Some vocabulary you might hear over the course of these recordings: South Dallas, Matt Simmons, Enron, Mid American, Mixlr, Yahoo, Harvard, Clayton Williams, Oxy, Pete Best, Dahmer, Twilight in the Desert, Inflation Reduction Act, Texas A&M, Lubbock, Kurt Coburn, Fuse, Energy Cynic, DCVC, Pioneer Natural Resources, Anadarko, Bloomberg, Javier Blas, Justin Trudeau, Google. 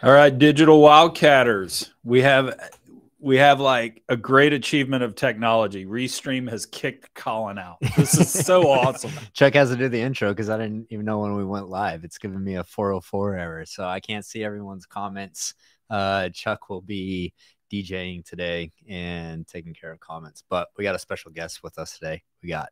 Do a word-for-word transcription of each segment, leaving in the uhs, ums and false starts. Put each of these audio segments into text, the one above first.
All right, digital wildcatters. We have we have like a great achievement of technology. Restream has kicked Colin out. This is so awesome. Chuck has to do the intro because I didn't even know when we went live. It's giving me a four oh four error, so I can't see everyone's comments. Uh, Chuck will be DJing today and taking care of comments, but we got a special guest with us today. We got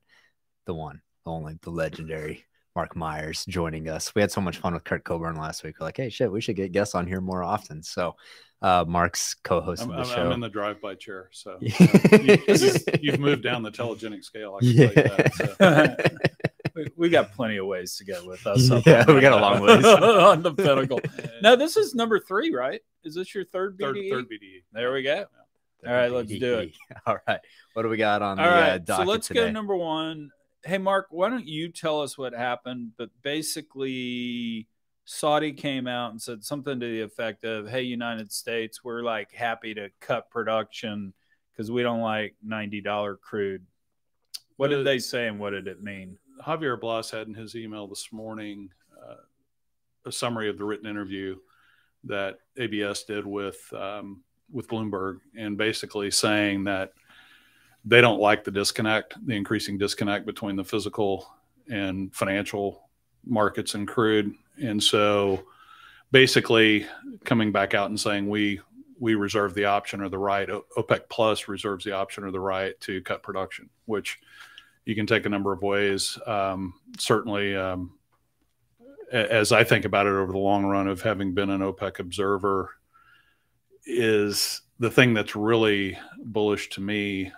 the one, the only, the legendary Mark Myers joining us. We had so much fun with Kurt Coburn last week. We're like, hey, shit, we should get guests on here more often. So uh, Mark's co-hosting the I'm, show. I'm in the drive-by chair, so uh, you, you, you've moved down the telegenic scale. I can yeah. tell you that. So. we, we got plenty of ways to get with us. Yeah, we got a long ways on the pinnacle. Now, this is number three, right? Is this your third B D E? Third, third B D E. There we go. Yeah. All right, let's do it. All right. What do we got on All the right. uh, docket today? So let's today? go number one. Hey, Mark, why don't you tell us what happened? But basically, Saudi came out and said something to the effect of, hey, United States, we're like happy to cut production because we don't like ninety dollar crude. What did they say and what did it mean? Javier Blas had in his email this morning uh, a summary of the written interview that A B S did with, um, with Bloomberg, and basically saying that they don't like the disconnect, the increasing disconnect between the physical and financial markets and crude. And so basically coming back out and saying we we reserve the option or the right, OPEC Plus reserves the option or the right to cut production, which you can take a number of ways. Um, certainly, um, as I think about it over the long run of having been an OPEC observer, is the thing that's really bullish to me,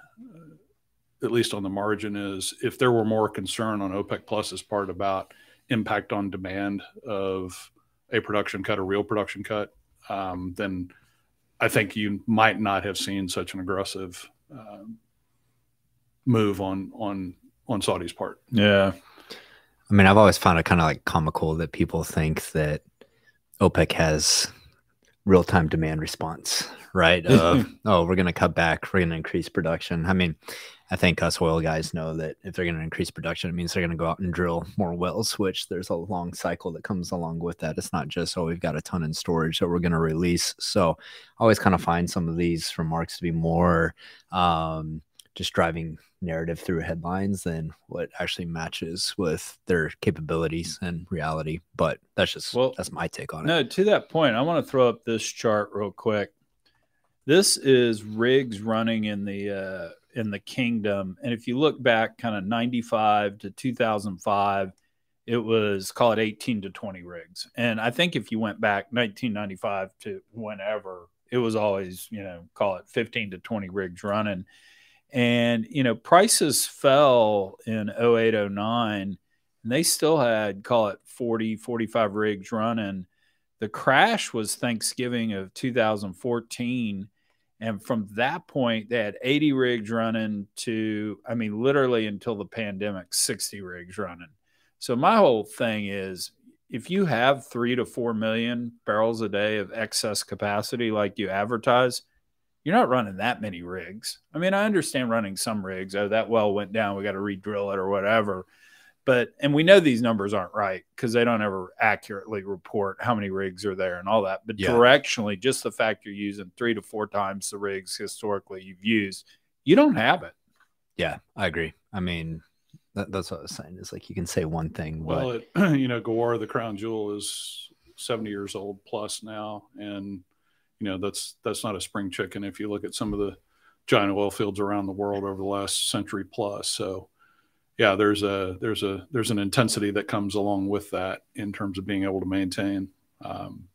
at least on the margin, is if there were more concern on OPEC Plus's part about impact on demand of a production cut, a real production cut, um, then I think you might not have seen such an aggressive uh, move on on on Saudi's part. Yeah, I mean, I've always found it kind of like comical that people think that OPEC has real-time demand response, right? Of, oh, we're going to cut back, we're going to increase production. I mean, I think us oil guys know that if they're going to increase production, it means they're going to go out and drill more wells, which there's a long cycle that comes along with that. It's not just, oh, we've got a ton in storage that we're going to release. So I always kind of find some of these remarks to be more um, just driving narrative through headlines than what actually matches with their capabilities and reality. But that's just, well, that's my take on it. No, to that point, I want to throw up this chart real quick. This is rigs running in the uh, in the kingdom, and if you look back, kind of ninety-five to two thousand five, it was call it eighteen to twenty rigs. And I think if you went back nineteen ninety-five to whenever, it was always, you know, call it fifteen to twenty rigs running. And you know, prices fell in oh eight oh nine, and they still had call it forty, forty-five rigs running. The crash was Thanksgiving of two thousand fourteen. And from that point, they had eighty rigs running to, I mean, literally until the pandemic, sixty rigs running. So my whole thing is, if you have three to four million barrels a day of excess capacity like you advertise, you're not running that many rigs. I mean, I understand running some rigs. Oh, that well went down, we got to re-drill it or whatever. But, and we know these numbers aren't right because they don't ever accurately report how many rigs are there and all that. But yeah, directionally, just the fact you're using three to four times the rigs historically you've used, you don't have it. Yeah, I agree. I mean, that, that's what I was saying. It's like you can say one thing. Well, but... it, you know, Gawar, the crown jewel, is seventy years old plus now. And, you know, that's that's not a spring chicken if you look at some of the giant oil fields around the world over the last century plus. So, yeah, there's a there's a there's an intensity that comes along with that in terms of being able to maintain. Um,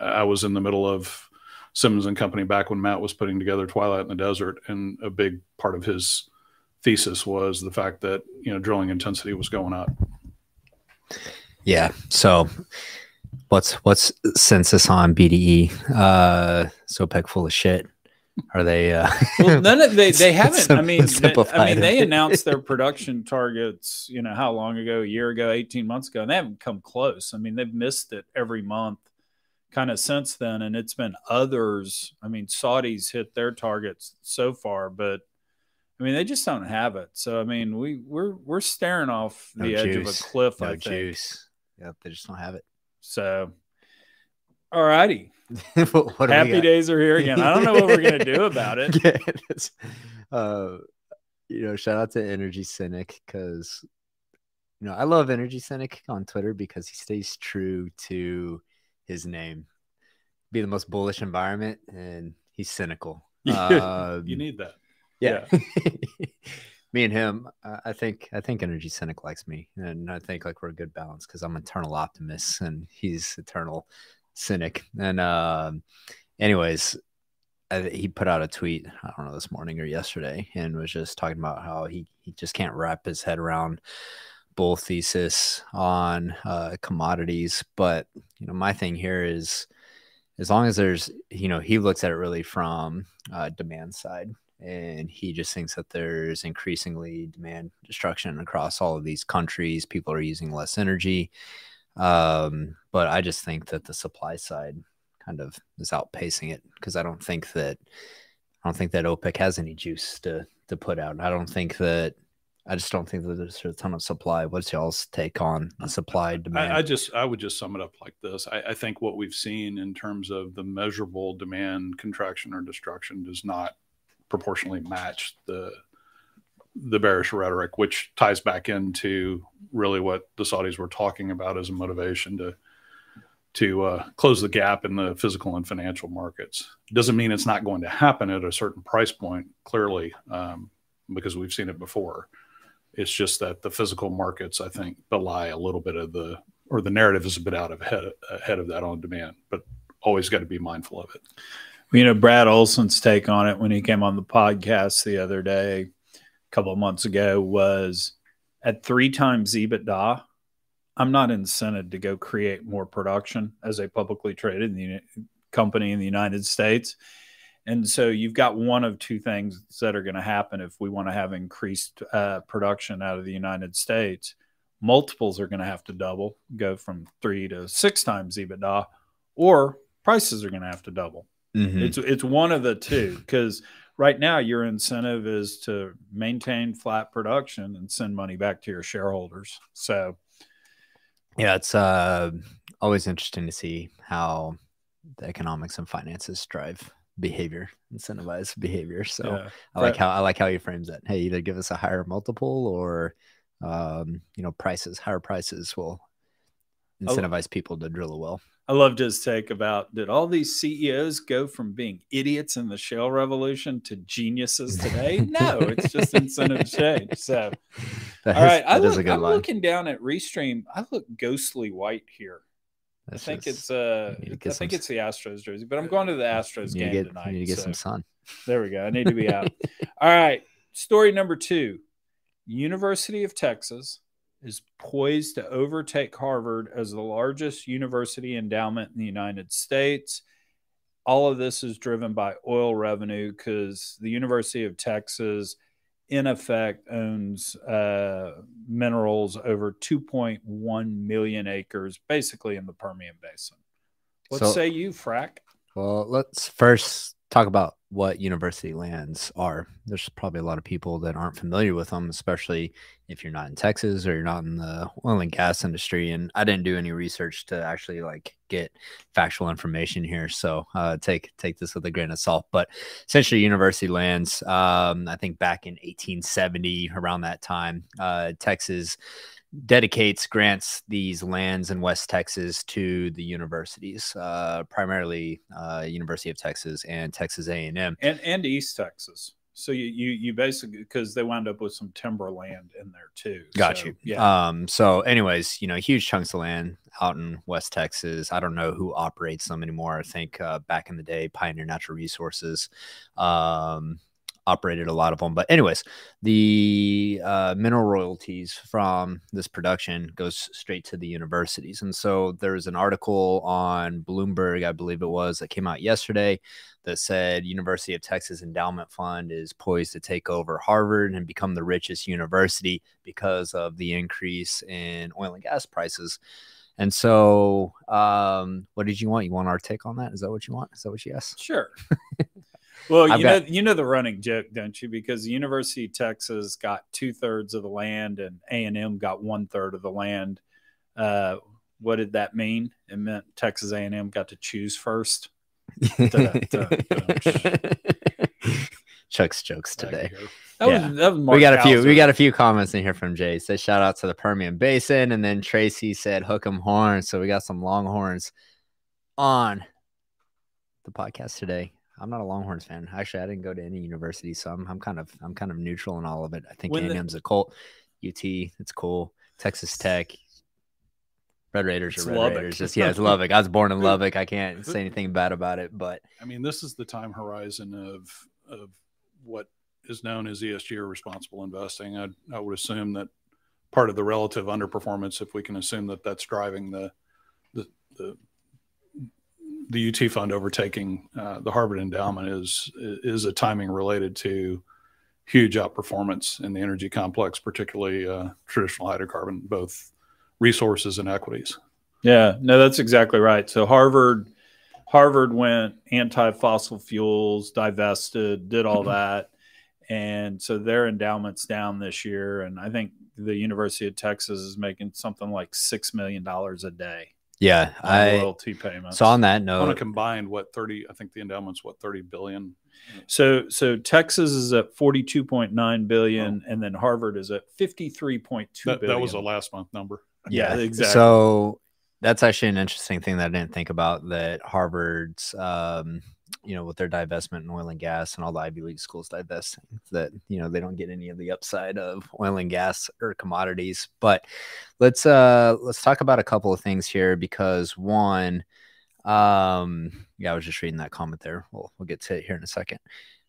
I was in the middle of Simmons and Company back when Matt was putting together Twilight in the Desert, and a big part of his thesis was the fact that, you know, drilling intensity was going up. Yeah. So what's what's census on B D E? Uh, so OPEC full of shit. Are they? Uh, well, none of they. They haven't. I mean, they, I mean, they announced their production targets, you know, how long ago? A year ago, eighteen months ago, and they haven't come close. I mean, they've missed it every month, kind of since then, and it's been others. I mean, Saudis hit their targets so far, but I mean, they just don't have it. So, I mean, we we're we're staring off the no edge juice. of a cliff. No I think. Juice. Yep, they just don't have it. So. All righty. what, what Happy days are here again. I don't know what we're going to do about it. Yeah, uh, you know, shout out to Energy Cynic, because, you know, I love Energy Cynic on Twitter because he stays true to his name. Be the most bullish environment, and he's cynical. Um, you need that. Yeah. yeah. Me and him, uh, I think I think Energy Cynic likes me, and I think like we're a good balance because I'm eternal optimist and he's eternal cynic. And um, anyways, I, he put out a tweet, I don't know, this morning or yesterday, and was just talking about how he, he just can't wrap his head around bull thesis on uh, commodities. But, you know, my thing here is, as long as there's, you know, he looks at it really from uh, demand side. And he just thinks that there's increasingly demand destruction across all of these countries. People are using less energy. Um, but I just think that the supply side kind of is outpacing it, because I don't think that I don't think that OPEC has any juice to to put out. I don't think that I just don't think that there's a ton of supply. What's y'all's take on the supply demand? I, I just I would just sum it up like this. I, I think what we've seen in terms of the measurable demand contraction or destruction does not proportionally match the the bearish rhetoric, which ties back into really what the Saudis were talking about as a motivation to to uh, close the gap in the physical and financial markets. Doesn't mean it's not going to happen at a certain price point, clearly, um, because we've seen it before. It's just that the physical markets, I think, belie a little bit of the, or the narrative is a bit out of ahead, ahead of that on demand, but always got to be mindful of it. You know, Brad Olson's take on it when he came on the podcast the other day, a couple of months ago, was at three times EBITDA, I'm not incented to go create more production as a publicly traded company in the United States. And so you've got one of two things that are going to happen if we want to have increased uh, production out of the United States. Multiples are going to have to double, go from three to six times EBITDA, or prices are going to have to double. Mm-hmm. It's it's one of the two, because right now your incentive is to maintain flat production and send money back to your shareholders. So, yeah, it's uh, always interesting to see how the economics and finances drive behavior, incentivize behavior. So yeah. I like how I like how he frames it. Hey, either give us a higher multiple, or um, you know, prices, higher prices will incentivize people to drill a well. I loved his take about, did all these C E Os go from being idiots in the shale revolution to geniuses today? No, it's just incentive change. So, that all is, right, I look, I'm line. looking down at Restream. I look ghostly white here. That's I think just, it's uh, I think it's the Astros jersey, but I'm going to the Astros game get, tonight. You need to get so. some sun. There we go. I need to be out. All right, story number two: University of Texas is poised to overtake Harvard as the largest university endowment in the United States. All of this is driven by oil revenue, because the University of Texas, in effect, owns uh, minerals over two point one million acres, basically in the Permian Basin. What so, say you, Frack? Well, let's first talk about what university lands are. There's probably a lot of people that aren't familiar with them, especially if you're not in Texas or you're not in the oil and gas industry. And I didn't do any research to actually like get factual information here. So uh, take, take this with a grain of salt, but essentially university lands, um, I think back in eighteen seventy, around that time, uh, Texas dedicates, grants these lands in West Texas to the universities, uh, primarily uh, University of Texas and Texas A and M. And, and East Texas. So you, you, you basically, because they wound up with some timber land in there too. Got so, you. Yeah. Um, so anyways, you know, huge chunks of land out in West Texas. I don't know who operates them anymore. I think uh, back in the day, Pioneer Natural Resources, um, operated a lot of them. But anyways, the uh, mineral royalties from this production goes straight to the universities. And so there's an article on Bloomberg, I believe it was, that came out yesterday that said University of Texas Endowment Fund is poised to take over Harvard and become the richest university because of the increase in oil and gas prices. And so um, what did you want? You want our take on that? Is that what you want? Is that what you asked? Sure. Well, I've you know, you know the running joke, don't you? Because the University of Texas got two thirds of the land, and A and M got one third of the land. Uh, what did that mean? It meant Texas A and M got to choose first. da, da, da. Chuck's jokes today. That yeah. was, that was we got a few. Right? We got a few comments in here from Jay. He said shout out to the Permian Basin, and then Tracy said hook 'em horns. So we got some Longhorns on the podcast today. I'm not a Longhorns fan. Actually, I didn't go to any university, so I'm, I'm kind of I'm kind of neutral in all of it. I think A and M's a cult. U T, it's cool. Texas Tech. Red Raiders it's are Red Lubbock. Raiders. Just, yeah, it's Lubbock. I was born in Lubbock. I can't say anything bad about it, but I mean, this is the time horizon of of what is known as E S G or responsible investing. I I would assume that part of the relative underperformance, if we can assume that that's driving the the the, the U T fund overtaking uh, the Harvard endowment, is is a timing related to huge outperformance in the energy complex, particularly uh, traditional hydrocarbon, both resources and equities. Yeah, no, that's exactly right. So Harvard, Harvard went anti-fossil fuels, divested, did all that. And so their endowment's down this year. And I think the University of Texas is making something like six million dollars a day. Yeah. I royalty payments. So on that note, I want to combine what thirty, I think the endowment's what, thirty billion. So, so Texas is at forty-two point nine billion. Oh. And then Harvard is at fifty-three point two that, billion. That was a last month number. Yeah, exactly. So that's actually an interesting thing that I didn't think about, that Harvard's, um, you know, with their divestment in oil and gas, and all the Ivy League schools divesting, that, you know, they don't get any of the upside of oil and gas or commodities. But let's, uh, let's talk about a couple of things here, because one, um, yeah, I was just reading that comment there. We'll, we'll get to it here in a second.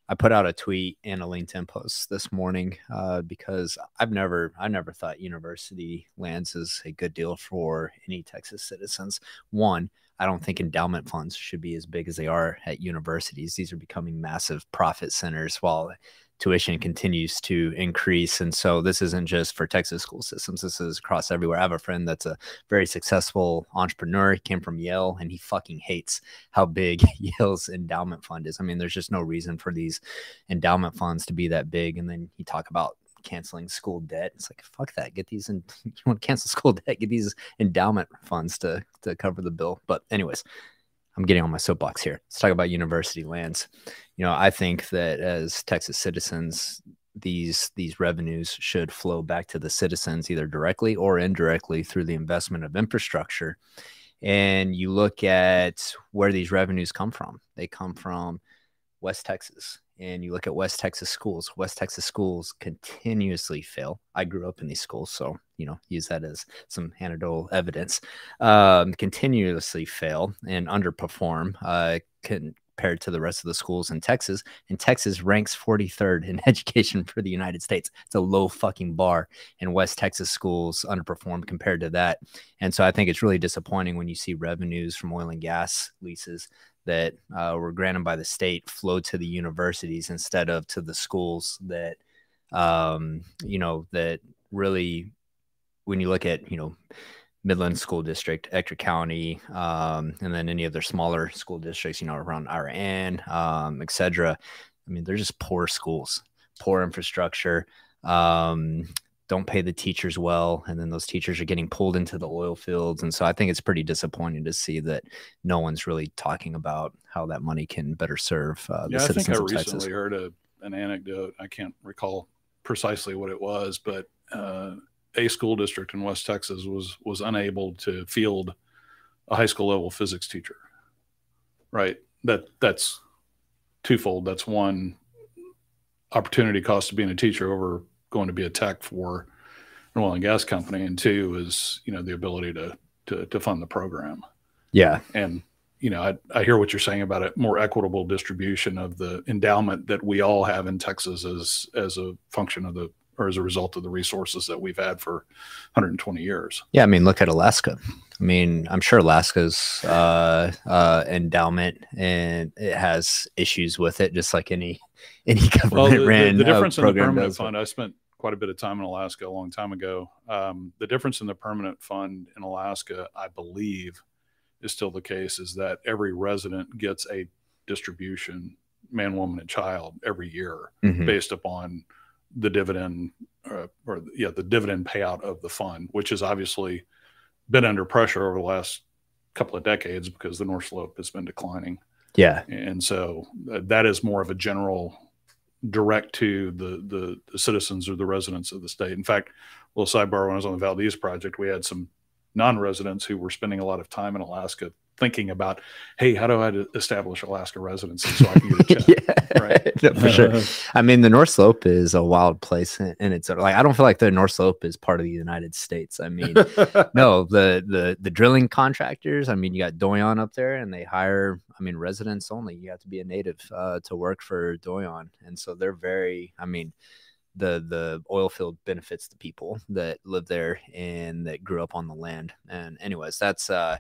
I put out a tweet and a LinkedIn post this morning uh, because I've never, I never thought university lands is a good deal for any Texas citizens. One, I don't think endowment funds should be as big as they are at universities. These are becoming massive profit centers while tuition continues to increase. And so this isn't just for Texas school systems. This is across everywhere. I have a friend that's a very successful entrepreneur. He came from Yale, and he fucking hates how big Yale's endowment fund is. I mean, there's just no reason for these endowment funds to be that big. And then you talk about canceling school debt. It's like, fuck that. Get these, and you want to cancel school debt, get these endowment funds to, to cover the bill. But anyways, I'm getting on my soapbox here. Let's talk about university lands. You know, I think that as Texas citizens, these these revenues should flow back to the citizens, either directly or indirectly through the investment of infrastructure. And you look at where these revenues come from. They come from West Texas. And you look at West Texas schools. West Texas schools continuously fail. I grew up in these schools, so, you know, use that as some anecdotal evidence. Um, continuously fail and underperform uh, compared to the rest of the schools in Texas. And Texas ranks forty-third in education for the United States. It's a low fucking bar. And West Texas schools underperform compared to that. And so I think it's really disappointing when you see revenues from oil and gas leases that uh, were granted by the state flow to the universities instead of to the schools that, um, you know, that really, when you look at, you know, Midland School District, Ector County, um, and then any other smaller school districts, you know, around Iran, um, et cetera. I mean, they're just poor schools, poor infrastructure, um, don't pay the teachers well, and then those teachers are getting pulled into the oil fields. And so I think it's pretty disappointing to see that no one's really talking about how that money can better serve uh, the yeah, citizens of Texas. I think I recently Texas. heard a, an anecdote. I can't recall precisely what it was, but uh, a school district in West Texas was was unable to field a high school level physics teacher, right? That That's twofold. That's one, opportunity cost of being a teacher over going to be a tech for an oil and gas company, and two is, you know, the ability to to, to fund the program. Yeah, and you know, I, I hear what you're saying about it, more equitable distribution of the endowment that we all have in Texas as as a function of the, or as a result of the resources that we've had for one hundred twenty years. Yeah, I mean, look at Alaska. I mean, I'm sure Alaska's uh, uh, endowment, and it has issues with it, just like any any government well, the, ran. The, the difference uh, in the permanent fund, I spent quite a bit of time in Alaska a long time ago. Um, the difference in the permanent fund in Alaska, I believe, is still the case, is that every resident gets a distribution, man, woman, and child, every year, mm-hmm. based upon the dividend uh, or yeah, the dividend payout of the fund, which is obviously been under pressure over the last couple of decades because the North Slope has been declining. Yeah. And so that is more of a general direct to the, the, the citizens or the residents of the state. In fact, a little sidebar, when I was on the Valdez project, we had some non-residents who were spending a lot of time in Alaska thinking about, hey, how do I establish Alaska residency so I can get a check? Yeah, right? No, for sure. I mean, the North Slope is a wild place, and it's like, I don't feel like the North Slope is part of the United States. I mean, no, the, the, the drilling contractors, I mean, you got Doyon up there, and they hire, I mean, residents only. You have to be a native uh, to work for Doyon. And so they're very, I mean, the, the oil field benefits the people that live there and that grew up on the land. And anyways, that's, uh,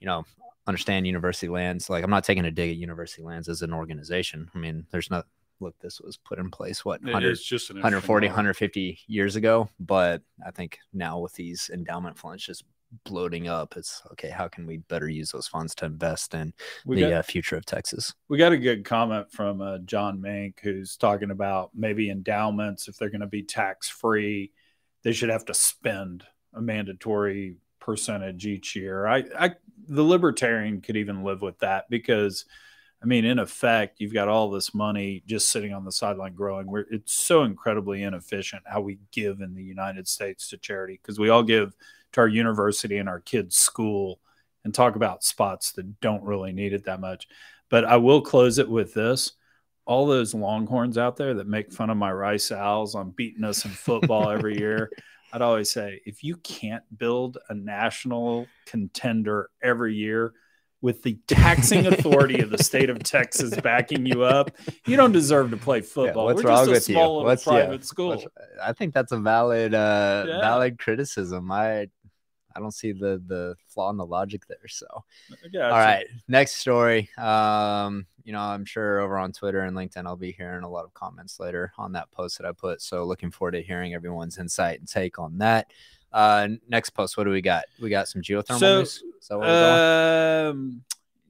you know, understand university lands. Like, I'm not taking a dig at university lands as an organization. I mean, there's not, look, this was put in place, what, just one forty, model. one fifty years ago. But I think now with these endowment funds just bloating up, it's okay, how can we better use those funds to invest in we the got, uh, future of Texas? We got a good comment from uh, John Mank, who's talking about maybe endowments, if they're going to be tax-free, they should have to spend a mandatory percentage each year. I, I, the libertarian could even live with that, because I mean, in effect, you've got all this money just sitting on the sideline growing. We're, it's so incredibly inefficient how we give in the United States to charity, because we all give to our university and our kids' school and talk about spots that don't really need it that much. But I will close it with this. All those Longhorns out there that make fun of my Rice Owls on beating us in football every year, I'd always say, if you can't build a national contender every year with the taxing authority of the state of Texas backing you up, you don't deserve to play football. Yeah, what's We're wrong just a small little private yeah, school. I think that's a valid, uh, yeah. valid criticism. I, I don't see the the flaw in the logic there. So, gotcha. All right, next story. Um, you know, I'm sure over on Twitter and LinkedIn, I'll be hearing a lot of comments later on that post that I put. So looking forward to hearing everyone's insight and take on that. Uh, next post, what do we got? We got some geothermal so, news. So, um,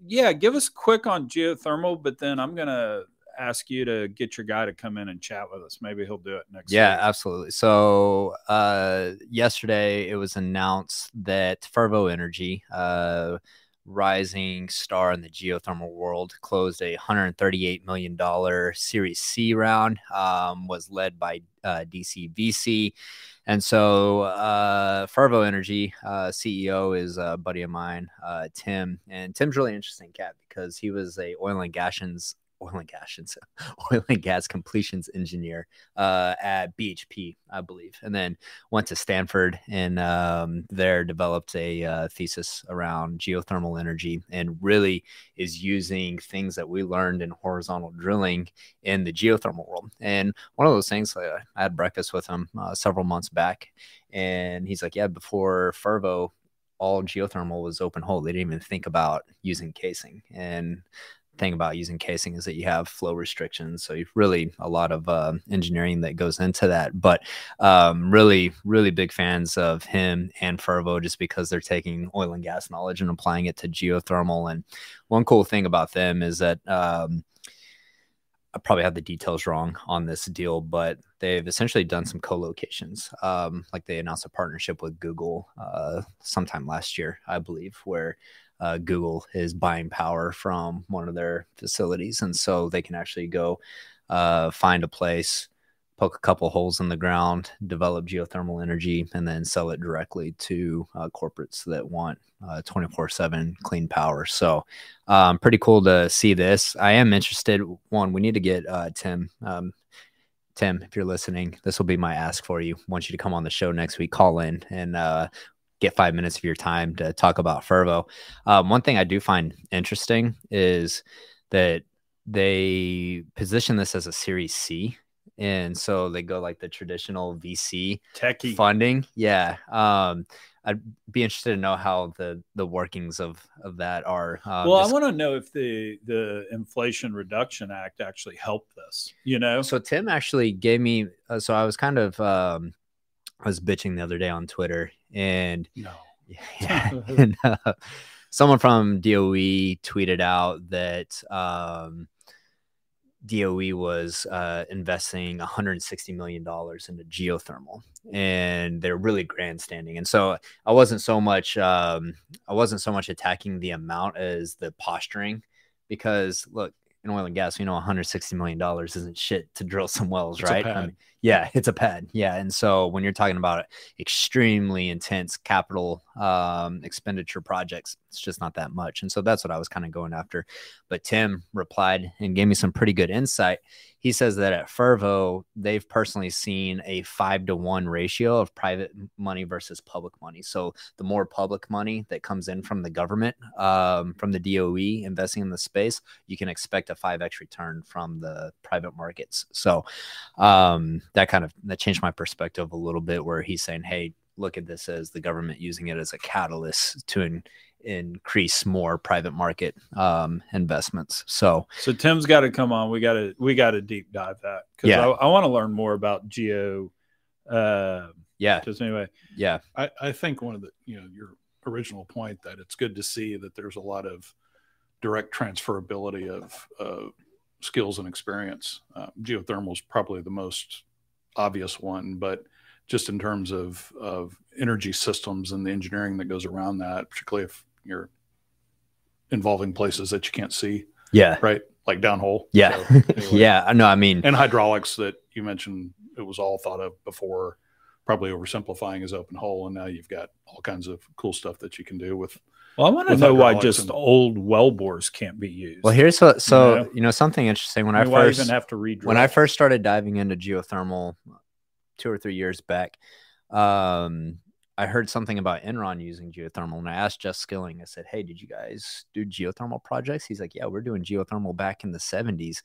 yeah, give us quick on geothermal, but then I'm going to ask you to get your guy to come in and chat with us. Maybe he'll do it next yeah week. Absolutely. So uh yesterday it was announced that Fervo Energy, uh rising star in the geothermal world, closed a one hundred thirty-eight million dollar Series C round, um was led by uh D C V C. And so uh Fervo Energy uh C E O is a buddy of mine, uh Tim, and Tim's really interesting cat, because he was a oil and gasins Oil and gas, oil and gas completions engineer uh, at B H P, I believe, and then went to Stanford, and um, there developed a uh, thesis around geothermal energy, and really is using things that we learned in horizontal drilling in the geothermal world. And one of those things, uh, I had breakfast with him uh, several months back, and he's like, "Yeah, before Fervo, all geothermal was open hole. They didn't even think about using casing." And thing about using casing is that you have flow restrictions, so you've really a lot of uh, engineering that goes into that. But um, really, really big fans of him and Fervo, just because they're taking oil and gas knowledge and applying it to geothermal. And one cool thing about them is that um, I probably have the details wrong on this deal, but they've essentially done some co-locations. Um, like they announced a partnership with Google uh, sometime last year, I believe, where Uh, Google is buying power from one of their facilities. And so they can actually go uh, find a place, poke a couple holes in the ground, develop geothermal energy, and then sell it directly to uh, corporates that want uh, twenty-four seven clean power. So um, pretty cool to see this. I am interested. One, we need to get uh, Tim. Um, Tim, if you're listening, this will be my ask for you. I want you to come on the show next week, call in, and uh, get five minutes of your time to talk about Fervo. Um, one thing I do find interesting is that they position this as a Series C. And so they go like the traditional V C techie funding. Yeah. Um, I'd be interested to know how the, the workings of, of that are. Um, well, I want to know if the, the Inflation Reduction Act actually helped this, you know? So Tim actually gave me, uh, so I was kind of, um, I was bitching the other day on Twitter, and, no. yeah, and uh, someone from D O E tweeted out that um, D O E was uh, investing one hundred sixty million dollars into geothermal, and they're really grandstanding. And so I wasn't so much, um, I wasn't so much attacking the amount as the posturing, because look, in oil and gas, you know, one hundred sixty million dollars isn't shit to drill some wells, it's right? I mean, yeah, it's a pad. Yeah. And so when you're talking about extremely intense capital um, expenditure projects, it's just not that much. And so that's what I was kind of going after. But Tim replied and gave me some pretty good insight. He says that at Fervo, they've personally seen a five to one ratio of private money versus public money. So the more public money that comes in from the government, um, from the D O E investing in the space, you can expect a five X return from the private markets. So um, that kind of, that changed my perspective a little bit, where he's saying, hey, look at this as the government using it as a catalyst to in, increase more private market um, investments. So, so Tim's got to come on. We got to, we got to deep dive that, because yeah. I, I want to learn more about geo. Uh, yeah. Just anyway. Yeah. I, I think one of the, you know, your original point that it's good to see that there's a lot of direct transferability of uh, skills and experience. Uh, geothermal is probably the most obvious one, but just in terms of, of energy systems and the engineering that goes around that, particularly if you're involving places that you can't see. Yeah. Right. Like downhole. Yeah. So, anyway. Yeah. No, I mean, and hydraulics that you mentioned, it was all thought of before, probably oversimplifying as open hole. And now you've got all kinds of cool stuff that you can do with. Well, I want to know why just and, old well bores can't be used. Well, here's what, so, you know, you know something interesting. When I, mean, I first, even have to redraw. When I first started diving into geothermal, two or three years back, um, I heard something about Enron using geothermal, and I asked Jeff Skilling, I said, hey, did you guys do geothermal projects? He's like, yeah, we're doing geothermal back in the seventies.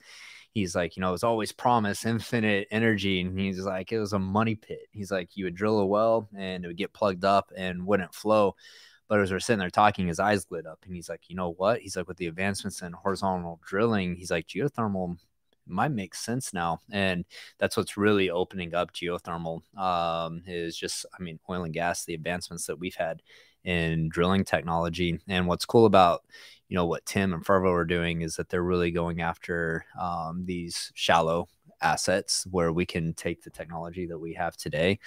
He's like, you know, it was always promised infinite energy. And he's like, it was a money pit. He's like, you would drill a well and it would get plugged up and wouldn't flow. But as we're sitting there talking, his eyes lit up, and he's like, you know what? He's like, with the advancements in horizontal drilling, he's like, geothermal might make sense now. And that's what's really opening up geothermal, um, is just, I mean, oil and gas, the advancements that we've had in drilling technology. And what's cool about, you know, what Tim and Fervo are doing is that they're really going after um, these shallow assets where we can take the technology that we have today.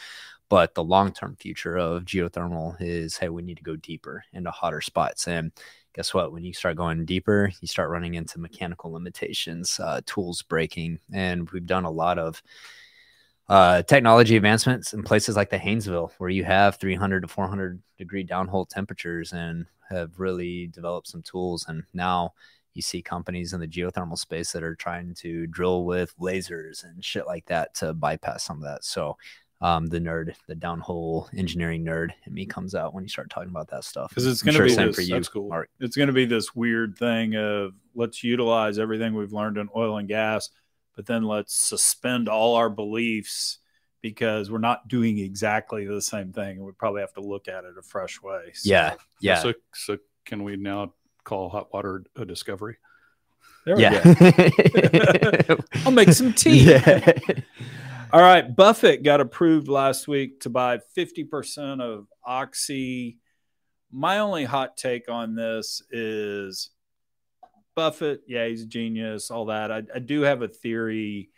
But the long-term future of geothermal is, hey, we need to go deeper into hotter spots. And guess what? When you start going deeper, you start running into mechanical limitations, uh, tools breaking. And we've done a lot of uh, technology advancements in places like the Haynesville, where you have three hundred to four hundred degree downhole temperatures, and have really developed some tools. And now you see companies in the geothermal space that are trying to drill with lasers and shit like that to bypass some of that. So Um, the nerd, the downhole engineering nerd in me comes out when you start talking about that stuff. Because it's going to sure be this, for you, that's cool. Mark. It's going to be this weird thing of, let's utilize everything we've learned in oil and gas, but then let's suspend all our beliefs because we're not doing exactly the same thing. We probably have to look at it a fresh way. So, yeah, yeah. So, so can we now call hot water a discovery? There we yeah. go. I'll make some tea. Yeah. All right, Buffett got approved last week to buy fifty percent of Oxy. My only hot take on this is Buffett, yeah, he's a genius, all that. I, I do have a theory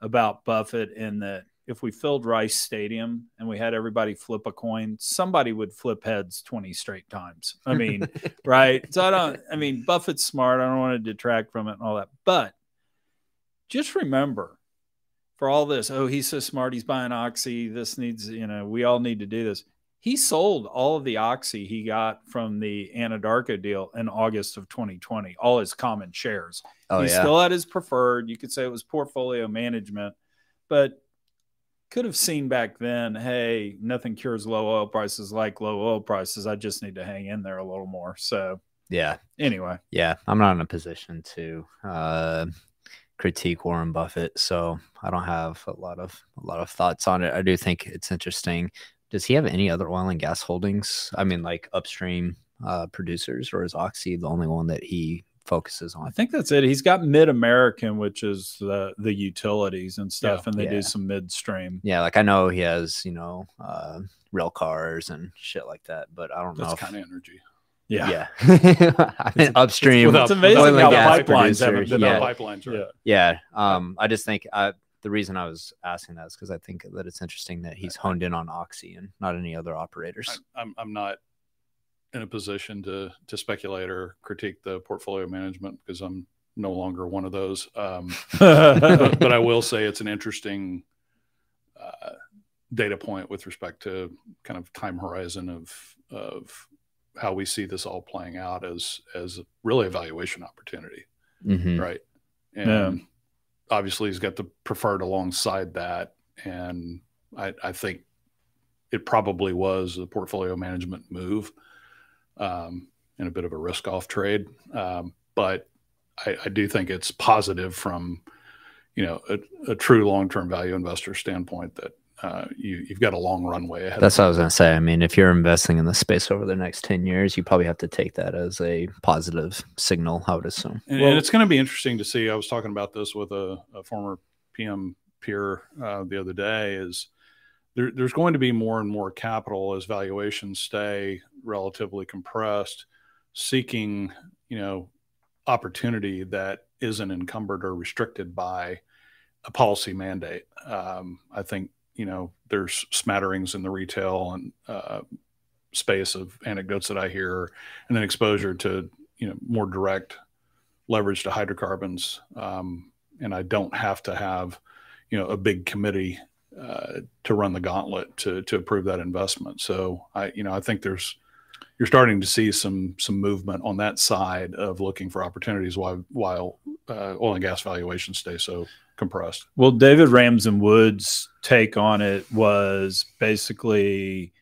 about Buffett in that if we filled Rice Stadium and we had everybody flip a coin, somebody would flip heads twenty straight times. I mean, right? So I don't, I mean, Buffett's smart. I don't want to detract from it and all that. But just remember, for all this, oh, he's so smart, he's buying Oxy, this needs, you know, we all need to do this. He sold all of the Oxy he got from the Anadarko deal in August of twenty twenty, all his common shares. Oh, he's yeah. still at his preferred. You could say it was portfolio management, but could have seen back then, hey, nothing cures low oil prices like low oil prices. I just need to hang in there a little more. So, yeah. Anyway. Yeah, I'm not in a position to uh critique Warren Buffett, so I don't have a lot of a lot of thoughts on it. I do think it's interesting. Does he have any other oil and gas holdings? I mean, like upstream uh, producers, or is Oxy the only one that he focuses on? I think that's it. He's got Mid American, which is the the utilities and stuff, yeah. and they yeah. do some midstream. Yeah, like I know he has, you know, uh, rail cars and shit like that, but I don't that's know. That's kind of energy. Yeah, yeah. I mean, upstream. It's, it's, it's amazing how the pipelines haven't been on pipelines, right? Yeah. yeah. Um, I just think I, the reason I was asking that is because I think that it's interesting that he's honed in on Oxy and not any other operators. I, I'm I'm not in a position to to speculate or critique the portfolio management because I'm no longer one of those. Um, but, but I will say it's an interesting uh, data point with respect to kind of time horizon of of. how we see this all playing out as, as really a valuation opportunity. Mm-hmm. Right. And yeah. obviously he's got the preferred alongside that. And I, I think it probably was a portfolio management move, um, and a bit of a risk off trade. Um, but I, I do think it's positive from, you know, a, a true long-term value investor standpoint that, Uh, you, you've got a long runway ahead. That's what I was going to say. I mean, if you're investing in this space over the next ten years, you probably have to take that as a positive signal, I would assume. And, well, and it's going to be interesting to see. I was talking about this with a, a former P M peer uh, the other day, is there, there's going to be more and more capital as valuations stay relatively compressed, seeking, you know, opportunity that isn't encumbered or restricted by a policy mandate. Um, I think, you know, there's smatterings in the retail and uh, space of anecdotes that I hear, and then exposure to, you know, more direct leverage to hydrocarbons. Um, and I don't have to have, you know, a big committee uh, to run the gauntlet to, to approve that investment. So I, you know, I think there's, you're starting to see some, some movement on that side of looking for opportunities while, while uh, oil and gas valuations stay so compressed. Well, David Ramsden Wood's take on it was basically,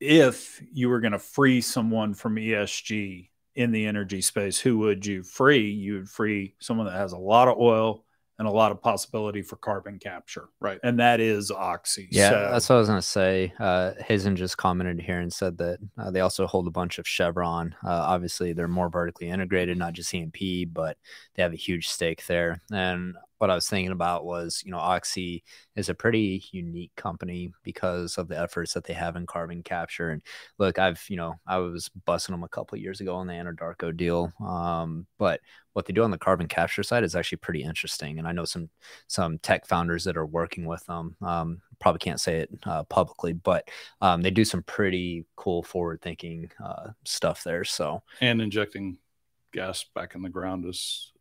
if you were going to free someone from E S G in the energy space, who would you free? You would free someone that has a lot of oil and a lot of possibility for carbon capture. Right. And that is Oxy. Yeah, so that's what I was going to say. Uh, Hazen just commented here and said that uh, they also hold a bunch of Chevron. Uh, obviously, they're more vertically integrated, not just E and P, but they have a huge stake there. And what I was thinking about was, you know, Oxy is a pretty unique company because of the efforts that they have in carbon capture. And look, I've, you know, I was busting them a couple of years ago on the Anadarko deal. Um, but what they do on the carbon capture side is actually pretty interesting. And I know some, some tech founders that are working with them. Um, probably can't say it uh, publicly, but um, they do some pretty cool forward thinking uh, stuff there. So, and injecting gas back in the ground is,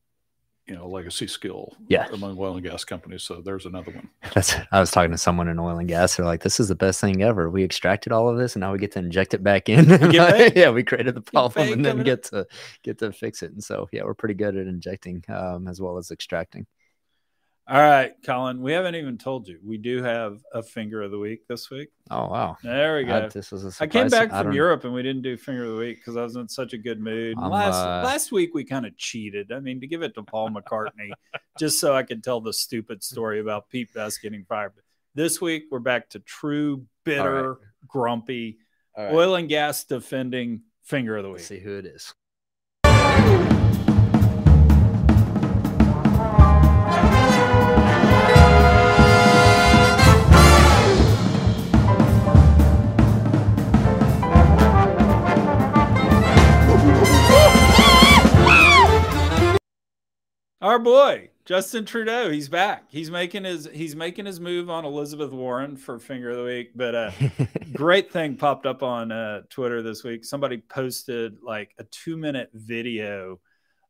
you know, legacy skill yeah. among oil and gas companies. So there's another one. That's, I was talking to someone in oil and gas. They're like, this is the best thing ever. We extracted all of this and now we get to inject it back in. Yeah, we created the problem and then get to, get to fix it. And so, yeah, we're pretty good at injecting um, as well as extracting. All right, Colin, we haven't even told you. We do have a finger of the week this week. Oh, wow. There we go. I, this was a surprise. I came back from Europe and we didn't do finger of the week because I was in such a good mood. Um, last, uh... last week, we kind of cheated. I mean, to give it to Paul McCartney, just so I could tell the stupid story about Pete Best getting fired. But this week, we're back to true, bitter, right. grumpy, right. oil and gas defending finger of the week. Let's see who it is. Our boy Justin Trudeau, he's back. He's making his he's making his move on Elizabeth Warren for finger of the week. But a great thing popped up on uh, Twitter this week. Somebody posted like a two minute video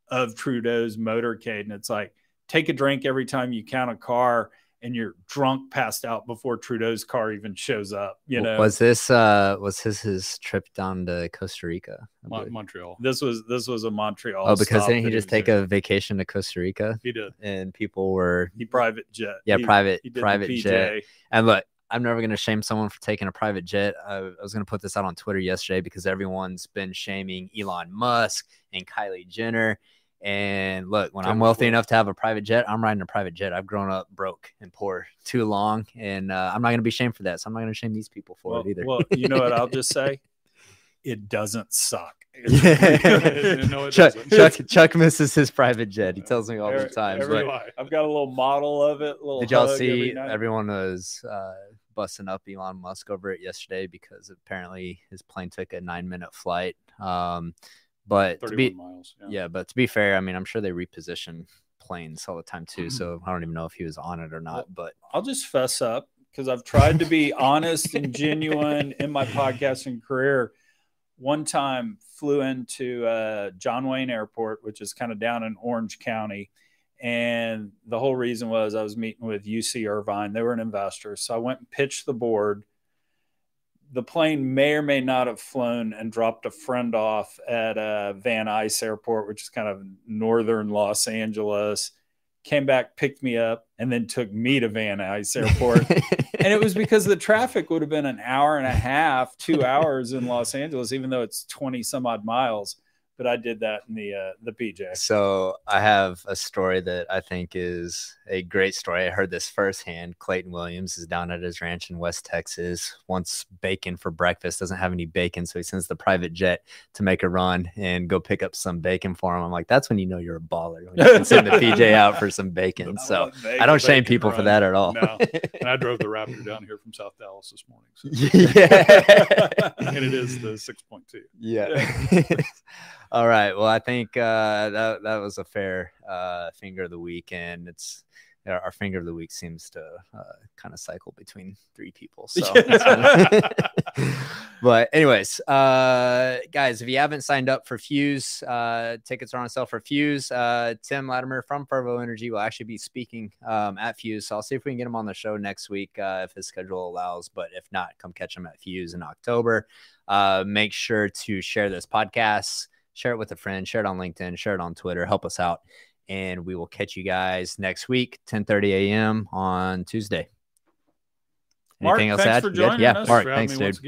of Trudeau's motorcade, and it's like, take a drink every time you count a car, and you're drunk, passed out before Trudeau's car even shows up. You know, was this uh, was his his trip down to Costa Rica, Mon Montreal? This was this was a Montreal. Oh, because didn't he just take a vacation to Costa Rica? He did, and people were he private jet. Yeah, he, private he private jet. And look, I'm never going to shame someone for taking a private jet. I, I was going to put this out on Twitter yesterday because everyone's been shaming Elon Musk and Kylie Jenner. And look, when I'm wealthy enough to have a private jet, I'm riding a private jet. I've grown up broke and poor too long, and uh, I'm not going to be shamed for that. So I'm not going to shame these people for well, it either. Well, you know what I'll just say? It doesn't suck. No, it Chuck, doesn't. Chuck, Chuck misses his private jet. He tells me all every, the time. But I've got a little model of it. Little did y'all see every everyone was uh, busting up Elon Musk over it yesterday because apparently his plane took a nine minute flight Um, but to be, miles, yeah. yeah, but to be fair, I mean, I'm sure they reposition planes all the time too. Mm-hmm. So I don't even know if he was on it or not, well, but I'll just fess up, because I've tried to be honest and genuine in my podcasting career. One time flew into uh, John Wayne Airport, which is kind of down in Orange County. And the whole reason was I was meeting with U C Irvine. They were an investor. So I went and pitched the board. The plane may or may not have flown and dropped a friend off at uh, Van Nuys Airport, which is kind of northern Los Angeles. Came back, picked me up, and then took me to Van Nuys Airport. And it was because the traffic would have been an hour and a half, two hours in Los Angeles, even though it's twenty some odd miles. But I did that in the uh, the P J. So I have a story that I think is a great story. I heard this firsthand. Clayton Williams is down at his ranch in West Texas, wants bacon for breakfast, doesn't have any bacon. So he sends the private jet to make a run and go pick up some bacon for him. I'm like, that's when you know you're a baller, when you can send the P J out for some bacon. I so bacon, I don't shame people run. for that at all. No. And I drove the Raptor down here from South Dallas this morning. So. Yeah. And it is the six point two. Yeah. yeah. All right. Well, I think uh, that that was a fair uh, finger of the week, and it's our finger of the week seems to uh, kind of cycle between three people. So, but anyways, uh, guys, if you haven't signed up for Fuse, uh, tickets are on sale for Fuse. Uh, Tim Latimer from Fervo Energy will actually be speaking um, at Fuse, so I'll see if we can get him on the show next week uh, if his schedule allows. But if not, come catch him at Fuse in October. Uh, make sure to share this podcast. Share it with a friend, share it on LinkedIn, share it on Twitter, help us out. And we will catch you guys next week, ten thirty a m on Tuesday. Anything Mark, else thanks for joining yeah, us. Yeah, Mark, thanks, dude.